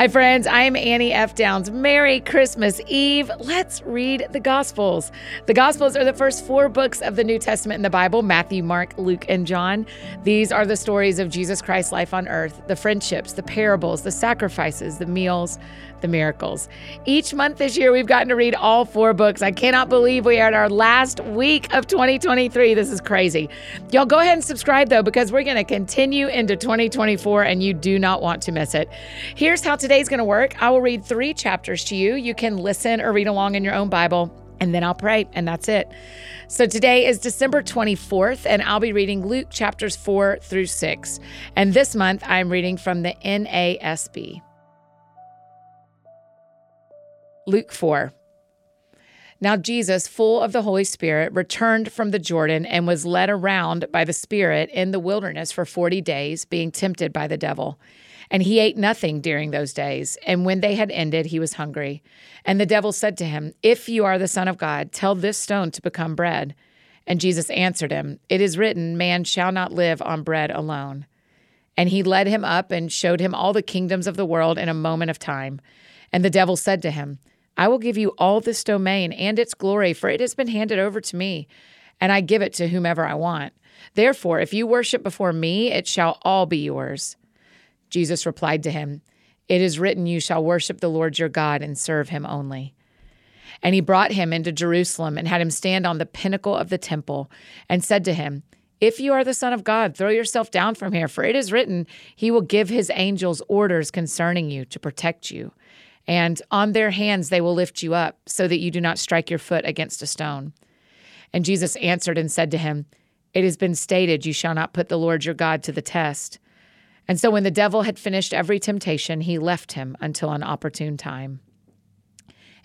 Hi, friends. I am Annie F. Downs. Merry Christmas Eve. Let's read the Gospels. The Gospels are the first four books of the New Testament in the Bible: Matthew, Mark, Luke, and John. These are the stories of Jesus Christ's life on earth, the friendships, the parables, the sacrifices, the meals, the miracles. Each month this year, we've gotten to read all four books. I cannot believe we are in our last week of 2023. This is crazy. Y'all go ahead and subscribe, though, because we're going to continue into 2024, and you do not want to miss it. Here's how today's going to work. I will read three chapters to you. You can listen or read along in your own Bible, and then I'll pray, and that's it. So today is December 24th, and I'll be reading Luke chapters 4-6. And this month, I'm reading from the NASB. Luke 4. Now Jesus, full of the Holy Spirit, returned from the Jordan and was led around by the Spirit in the wilderness for 40 days, being tempted by the devil. And he ate nothing during those days. And when they had ended, he was hungry. And the devil said to him, "If you are the Son of God, tell this stone to become bread." And Jesus answered him, "It is written, man shall not live on bread alone." And he led him up and showed him all the kingdoms of the world in a moment of time. And the devil said to him, "I will give you all this domain and its glory, for it has been handed over to me, and I give it to whomever I want. Therefore, if you worship before me, it shall all be yours." Jesus replied to him, "It is written, you shall worship the Lord your God and serve him only." And he brought him into Jerusalem and had him stand on the pinnacle of the temple and said to him, "If you are the Son of God, throw yourself down from here, for it is written, he will give his angels orders concerning you to protect you. And on their hands they will lift you up so that you do not strike your foot against a stone." And Jesus answered and said to him, "It has been stated, you shall not put the Lord your God to the test." And so when the devil had finished every temptation, he left him until an opportune time.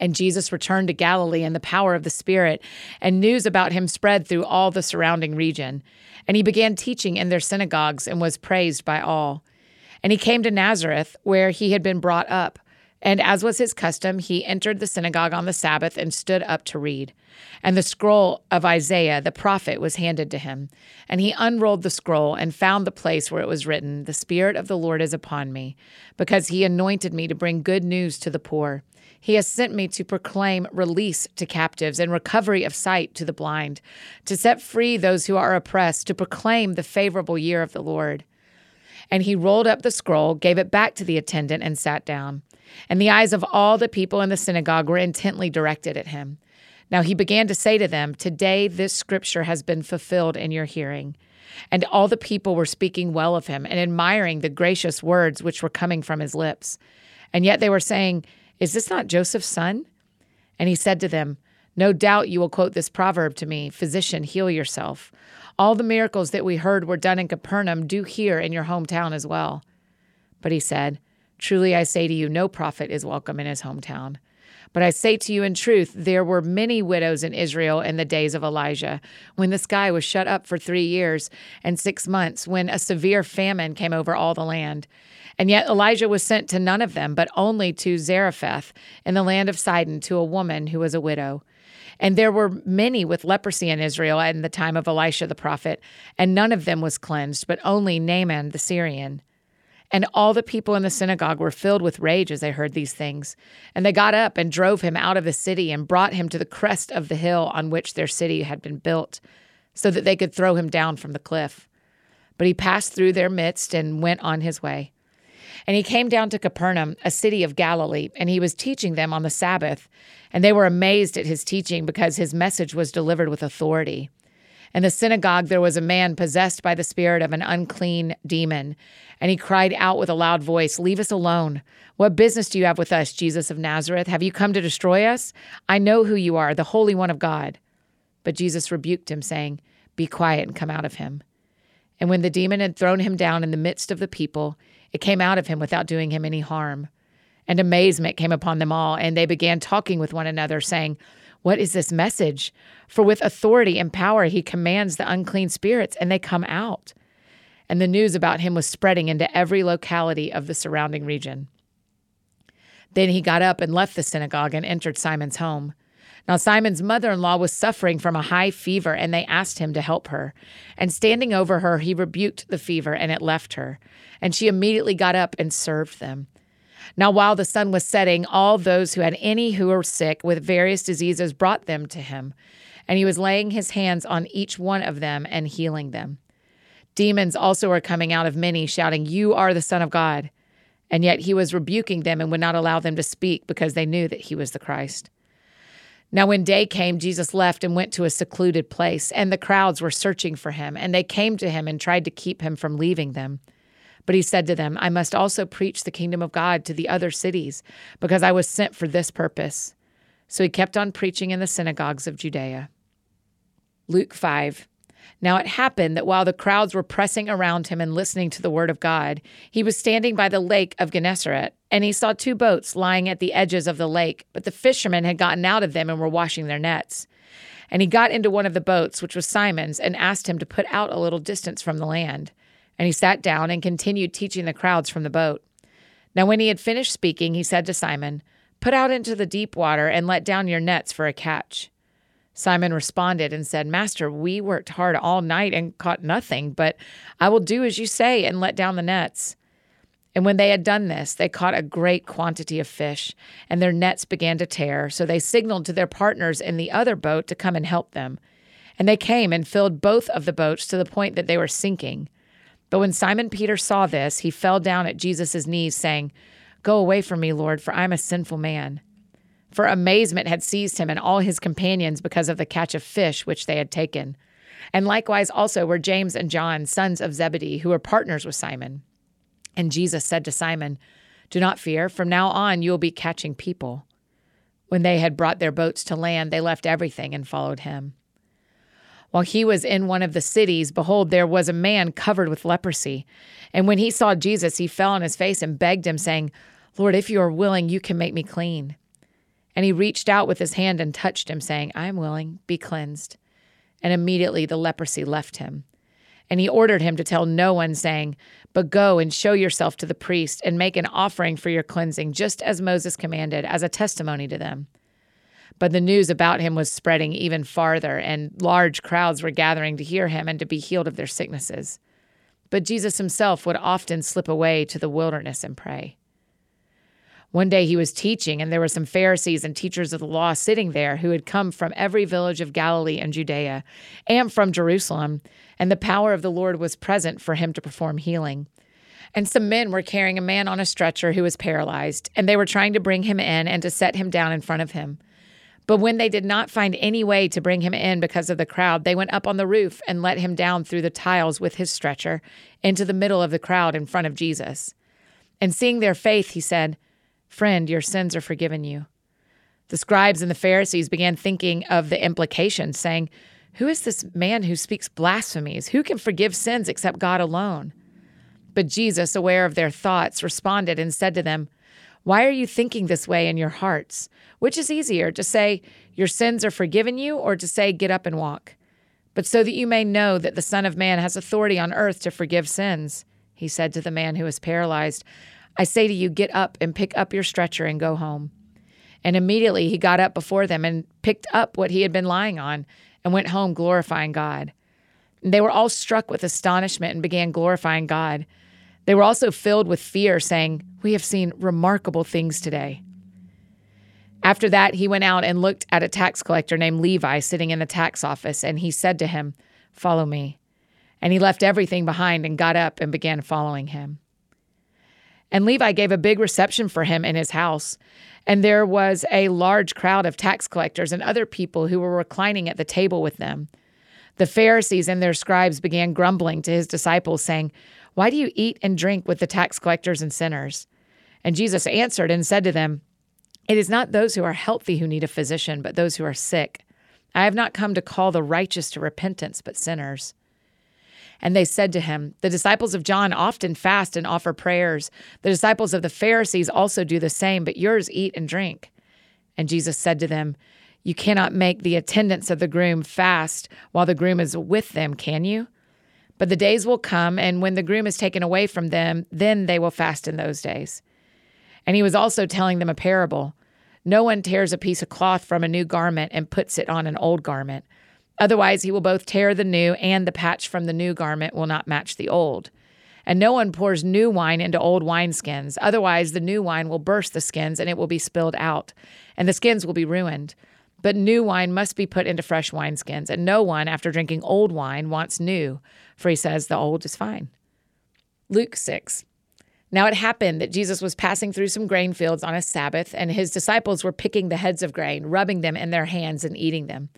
And Jesus returned to Galilee in the power of the Spirit, and news about him spread through all the surrounding region. And he began teaching in their synagogues and was praised by all. And he came to Nazareth, where he had been brought up. And as was his custom, he entered the synagogue on the Sabbath and stood up to read. And the scroll of Isaiah the prophet was handed to him. And he unrolled the scroll and found the place where it was written, "The Spirit of the Lord is upon me, because he anointed me to bring good news to the poor. He has sent me to proclaim release to captives and recovery of sight to the blind, to set free those who are oppressed, to proclaim the favorable year of the Lord." And he rolled up the scroll, gave it back to the attendant, and sat down. And the eyes of all the people in the synagogue were intently directed at him. Now he began to say to them, "Today this scripture has been fulfilled in your hearing." And all the people were speaking well of him and admiring the gracious words which were coming from his lips. And yet they were saying, "Is this not Joseph's son?" And he said to them, "No doubt you will quote this proverb to me, 'Physician, heal yourself. All the miracles that we heard were done in Capernaum, do here in your hometown as well.' But he said, 'Truly I say to you, no prophet is welcome in his hometown. But I say to you in truth, there were many widows in Israel in the days of Elijah, when the sky was shut up for 3 years and 6 months, when a severe famine came over all the land. And yet Elijah was sent to none of them, but only to Zarephath in the land of Sidon, to a woman who was a widow. And there were many with leprosy in Israel in the time of Elisha the prophet, and none of them was cleansed, but only Naaman the Syrian.' And all the people in the synagogue were filled with rage as they heard these things. And they got up and drove him out of the city and brought him to the crest of the hill on which their city had been built, so that they could throw him down from the cliff. But he passed through their midst and went on his way. And he came down to Capernaum, a city of Galilee, and he was teaching them on the Sabbath. And they were amazed at his teaching, because his message was delivered with authority. In the synagogue there was a man possessed by the spirit of an unclean demon, and he cried out with a loud voice, 'Leave us alone. What business do you have with us, Jesus of Nazareth? Have you come to destroy us? I know who you are, the Holy One of God.' But Jesus rebuked him, saying, 'Be quiet and come out of him.' And when the demon had thrown him down in the midst of the people, it came out of him without doing him any harm. And amazement came upon them all, and they began talking with one another, saying, 'What is this message? For with authority and power he commands the unclean spirits, and they come out.' And the news about him was spreading into every locality of the surrounding region. Then he got up and left the synagogue and entered Simon's home. Now Simon's mother-in-law was suffering from a high fever, and they asked him to help her. And standing over her, he rebuked the fever, and it left her. And she immediately got up and served them. Now, while the sun was setting, all those who had any who were sick with various diseases brought them to him, and he was laying his hands on each one of them and healing them. Demons also were coming out of many, shouting, "You are the Son of God." And yet he was rebuking them and would not allow them to speak because they knew that he was the Christ. Now when day came, Jesus left and went to a secluded place, and the crowds were searching for him, and they came to him and tried to keep him from leaving them. But he said to them, "I must also preach the kingdom of God to the other cities, because I was sent for this purpose." So he kept on preaching in the synagogues of Judea. Luke 5. Now it happened that while the crowds were pressing around him and listening to the word of God, he was standing by the lake of Gennesaret, and he saw two boats lying at the edges of the lake, but the fishermen had gotten out of them and were washing their nets. And he got into one of the boats, which was Simon's, and asked him to put out a little distance from the land. And he sat down and continued teaching the crowds from the boat. Now when he had finished speaking, he said to Simon, "Put out into the deep water and let down your nets for a catch." Simon responded and said, "Master, we worked hard all night and caught nothing, but I will do as you say and let down the nets." And when they had done this, they caught a great quantity of fish, and their nets began to tear. So they signaled to their partners in the other boat to come and help them. And they came and filled both of the boats to the point that they were sinking. But when Simon Peter saw this, he fell down at Jesus' knees, saying, "Go away from me, Lord, for I am a sinful man." For amazement had seized him and all his companions because of the catch of fish which they had taken. And likewise also were James and John, sons of Zebedee, who were partners with Simon. And Jesus said to Simon, "Do not fear, from now on you will be catching people." When they had brought their boats to land, they left everything and followed him. While he was in one of the cities, behold, there was a man covered with leprosy. And when he saw Jesus, he fell on his face and begged him, saying, "Lord, if you are willing, you can make me clean." And he reached out with his hand and touched him, saying, "I am willing, be cleansed." And immediately the leprosy left him. And he ordered him to tell no one, saying, "But go and show yourself to the priest and make an offering for your cleansing, just as Moses commanded, as a testimony to them." But the news about him was spreading even farther, and large crowds were gathering to hear him and to be healed of their sicknesses. But Jesus himself would often slip away to the wilderness and pray. One day he was teaching, and there were some Pharisees and teachers of the law sitting there who had come from every village of Galilee and Judea and from Jerusalem, and the power of the Lord was present for him to perform healing. And some men were carrying a man on a stretcher who was paralyzed, and they were trying to bring him in and to set him down in front of him. But when they did not find any way to bring him in because of the crowd, they went up on the roof and let him down through the tiles with his stretcher into the middle of the crowd in front of Jesus. And seeing their faith, he said, "Friend, your sins are forgiven you." The scribes and the Pharisees began thinking of the implications, saying, "Who is this man who speaks blasphemies? Who can forgive sins except God alone?" But Jesus, aware of their thoughts, responded and said to them, "Why are you thinking this way in your hearts? Which is easier, to say, 'Your sins are forgiven you,' or to say, 'Get up and walk'? But so that you may know that the Son of Man has authority on earth to forgive sins," he said to the man who was paralyzed, "I say to you, get up and pick up your stretcher and go home." And immediately he got up before them and picked up what he had been lying on and went home glorifying God. And they were all struck with astonishment and began glorifying God. They were also filled with fear, saying, "We have seen remarkable things today." After that, he went out and looked at a tax collector named Levi sitting in the tax office, and he said to him, "Follow me." And he left everything behind and got up and began following him. And Levi gave a big reception for him in his house. And there was a large crowd of tax collectors and other people who were reclining at the table with them. The Pharisees and their scribes began grumbling to his disciples, saying, "Why do you eat and drink with the tax collectors and sinners?" And Jesus answered and said to them, "It is not those who are healthy who need a physician, but those who are sick. I have not come to call the righteous to repentance, but sinners." And they said to him, "The disciples of John often fast and offer prayers. The disciples of the Pharisees also do the same, but yours eat and drink." And Jesus said to them, "You cannot make the attendants of the groom fast while the groom is with them, can you? But the days will come, and when the groom is taken away from them, then they will fast in those days." And he was also telling them a parable. "No one tears a piece of cloth from a new garment and puts it on an old garment. Otherwise, he will both tear the new, and the patch from the new garment will not match the old. And no one pours new wine into old wineskins. Otherwise, the new wine will burst the skins, and it will be spilled out, and the skins will be ruined. But new wine must be put into fresh wineskins, and no one, after drinking old wine, wants new, for he says the old is fine. Luke 6. Now it happened that Jesus was passing through some grain fields on a Sabbath, and his disciples were picking the heads of grain, rubbing them in their hands and eating them.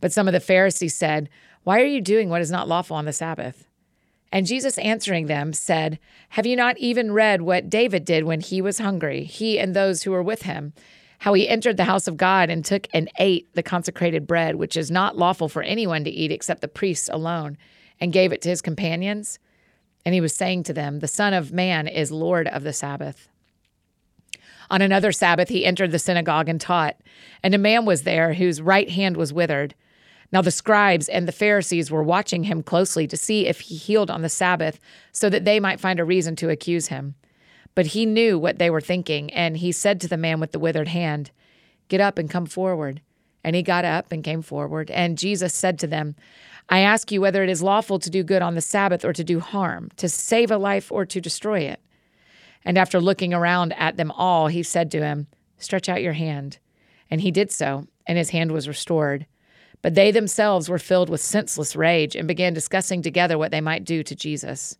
But some of the Pharisees said, "Why are you doing what is not lawful on the Sabbath?" And Jesus answering them said, "Have you not even read what David did when he was hungry, he and those who were with him, how he entered the house of God and took and ate the consecrated bread, which is not lawful for anyone to eat except the priests alone, and gave it to his companions? And he was saying to them, 'The Son of Man is Lord of the Sabbath.' On another Sabbath he entered the synagogue and taught, and a man was there whose right hand was withered. Now the scribes and the Pharisees were watching him closely to see if he healed on the Sabbath, so that they might find a reason to accuse him. But he knew what they were thinking, and he said to the man with the withered hand, 'Get up and come forward.' And he got up and came forward. And Jesus said to them, 'I ask you whether it is lawful to do good on the Sabbath or to do harm, to save a life or to destroy it.' And after looking around at them all, he said to him, 'Stretch out your hand.' And he did so, and his hand was restored. But they themselves were filled with senseless rage and began discussing together what they might do to Jesus.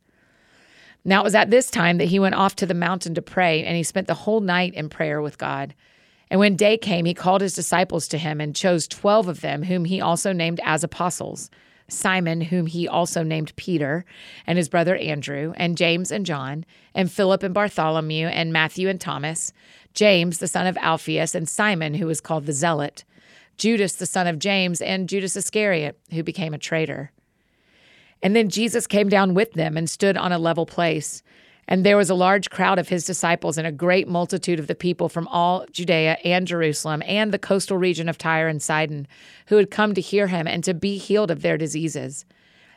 Now it was at this time that he went off to the mountain to pray, and he spent the whole night in prayer with God. And when day came, he called his disciples to him and chose 12 of them, whom he also named as apostles: Simon, whom he also named Peter, and his brother Andrew, and James and John, and Philip and Bartholomew, and Matthew and Thomas, James the son of Alphaeus, and Simon, who was called the Zealot, Judas, the son of James, and Judas Iscariot, who became a traitor. And then Jesus came down with them and stood on a level place. And there was a large crowd of his disciples and a great multitude of the people from all Judea and Jerusalem and the coastal region of Tyre and Sidon, who had come to hear him and to be healed of their diseases.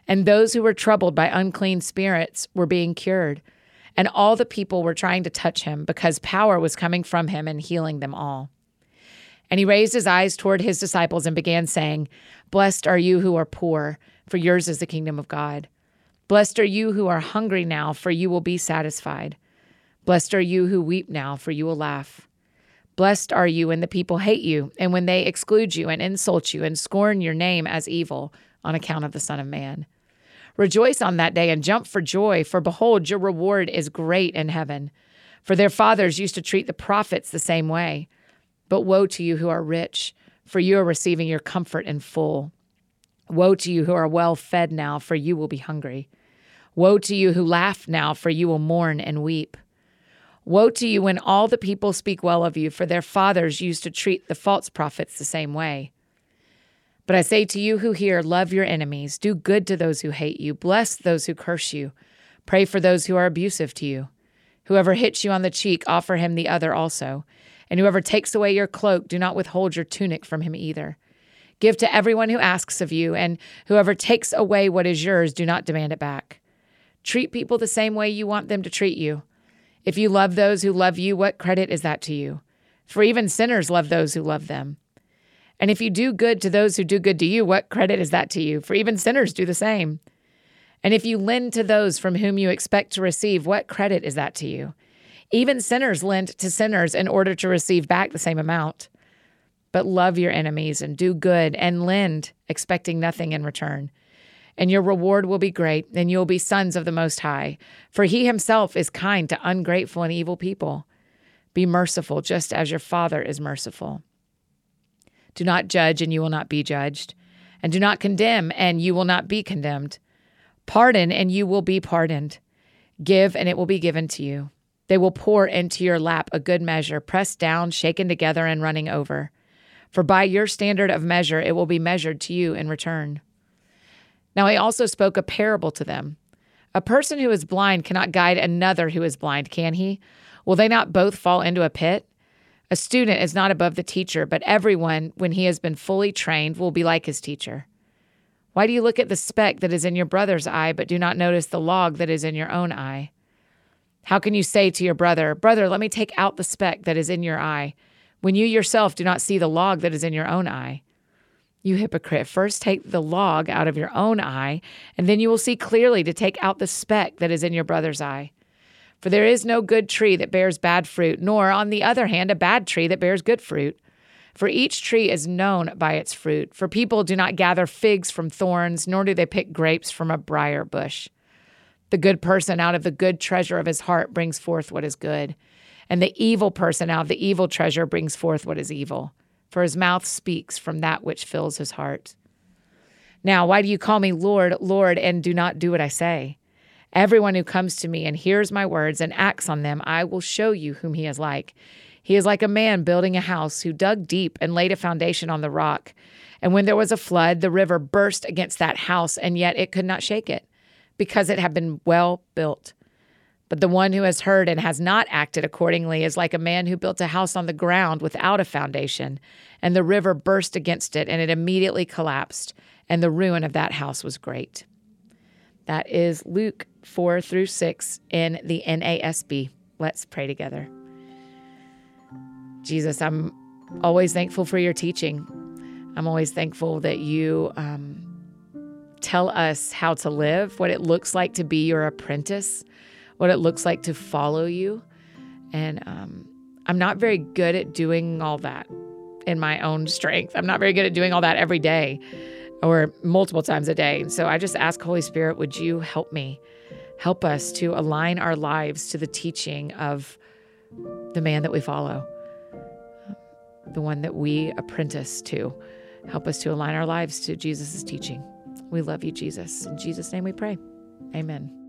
And those who were troubled by unclean spirits were being cured. And all the people were trying to touch him, because power was coming from him and healing them all. And he raised his eyes toward his disciples and began saying, 'Blessed are you who are poor, for yours is the kingdom of God. Blessed are you who are hungry now, for you will be satisfied. Blessed are you who weep now, for you will laugh. Blessed are you when the people hate you, and when they exclude you and insult you and scorn your name as evil on account of the Son of Man. Rejoice on that day and jump for joy, for behold, your reward is great in heaven. For their fathers used to treat the prophets the same way. But woe to you who are rich, for you are receiving your comfort in full. Woe to you who are well fed now, for you will be hungry. Woe to you who laugh now, for you will mourn and weep. Woe to you when all the people speak well of you, for their fathers used to treat the false prophets the same way. But I say to you who hear, love your enemies, do good to those who hate you, bless those who curse you, pray for those who are abusive to you. Whoever hits you on the cheek, offer him the other also. And whoever takes away your cloak, do not withhold your tunic from him either. Give to everyone who asks of you, and whoever takes away what is yours, do not demand it back. Treat people the same way you want them to treat you. If you love those who love you, what credit is that to you? For even sinners love those who love them. And if you do good to those who do good to you, what credit is that to you? For even sinners do the same. And if you lend to those from whom you expect to receive, what credit is that to you? Even sinners lend to sinners in order to receive back the same amount. But love your enemies and do good and lend, expecting nothing in return. And your reward will be great, and you'll be sons of the Most High, for he himself is kind to ungrateful and evil people. Be merciful, just as your Father is merciful. Do not judge, and you will not be judged. And do not condemn, and you will not be condemned. Pardon, and you will be pardoned. Give, and it will be given to you. They will pour into your lap a good measure, pressed down, shaken together, and running over. For by your standard of measure it will be measured to you in return. Now he also spoke a parable to them. A person who is blind cannot guide another who is blind, can he? Will they not both fall into a pit? A student is not above the teacher, but everyone, when he has been fully trained, will be like his teacher. Why do you look at the speck that is in your brother's eye, but do not notice the log that is in your own eye? How can you say to your brother, "Brother, let me take out the speck that is in your eye," when you yourself do not see the log that is in your own eye? You hypocrite, first take the log out of your own eye, and then you will see clearly to take out the speck that is in your brother's eye. For there is no good tree that bears bad fruit, nor, on the other hand, a bad tree that bears good fruit. For each tree is known by its fruit. For people do not gather figs from thorns, nor do they pick grapes from a briar bush. The good person out of the good treasure of his heart brings forth what is good, and the evil person out of the evil treasure brings forth what is evil. For his mouth speaks from that which fills his heart. Now, why do you call me Lord, Lord, and do not do what I say? Everyone who comes to me and hears my words and acts on them, I will show you whom he is like. He is like a man building a house who dug deep and laid a foundation on the rock. And when there was a flood, the river burst against that house, and yet it could not shake it, because it had been well built. But the one who has heard and has not acted accordingly is like a man who built a house on the ground without a foundation, and the river burst against it, and it immediately collapsed, and the ruin of that house was great. That is Luke 4-6 in the NASB. Let's pray together. Jesus, I'm always thankful for your teaching. I'm always thankful that you tell us how to live, what it looks like to be your apprentice, what it looks like to follow you. And I'm not very good at doing all that in my own strength. I'm not very good at doing all that every day or multiple times a day. And so I just ask, Holy Spirit, would you help me? Help us to align our lives to the teaching of the man that we follow, the one that we apprentice to. Help us to align our lives to Jesus' teaching. We love you, Jesus. In Jesus' name we pray. Amen.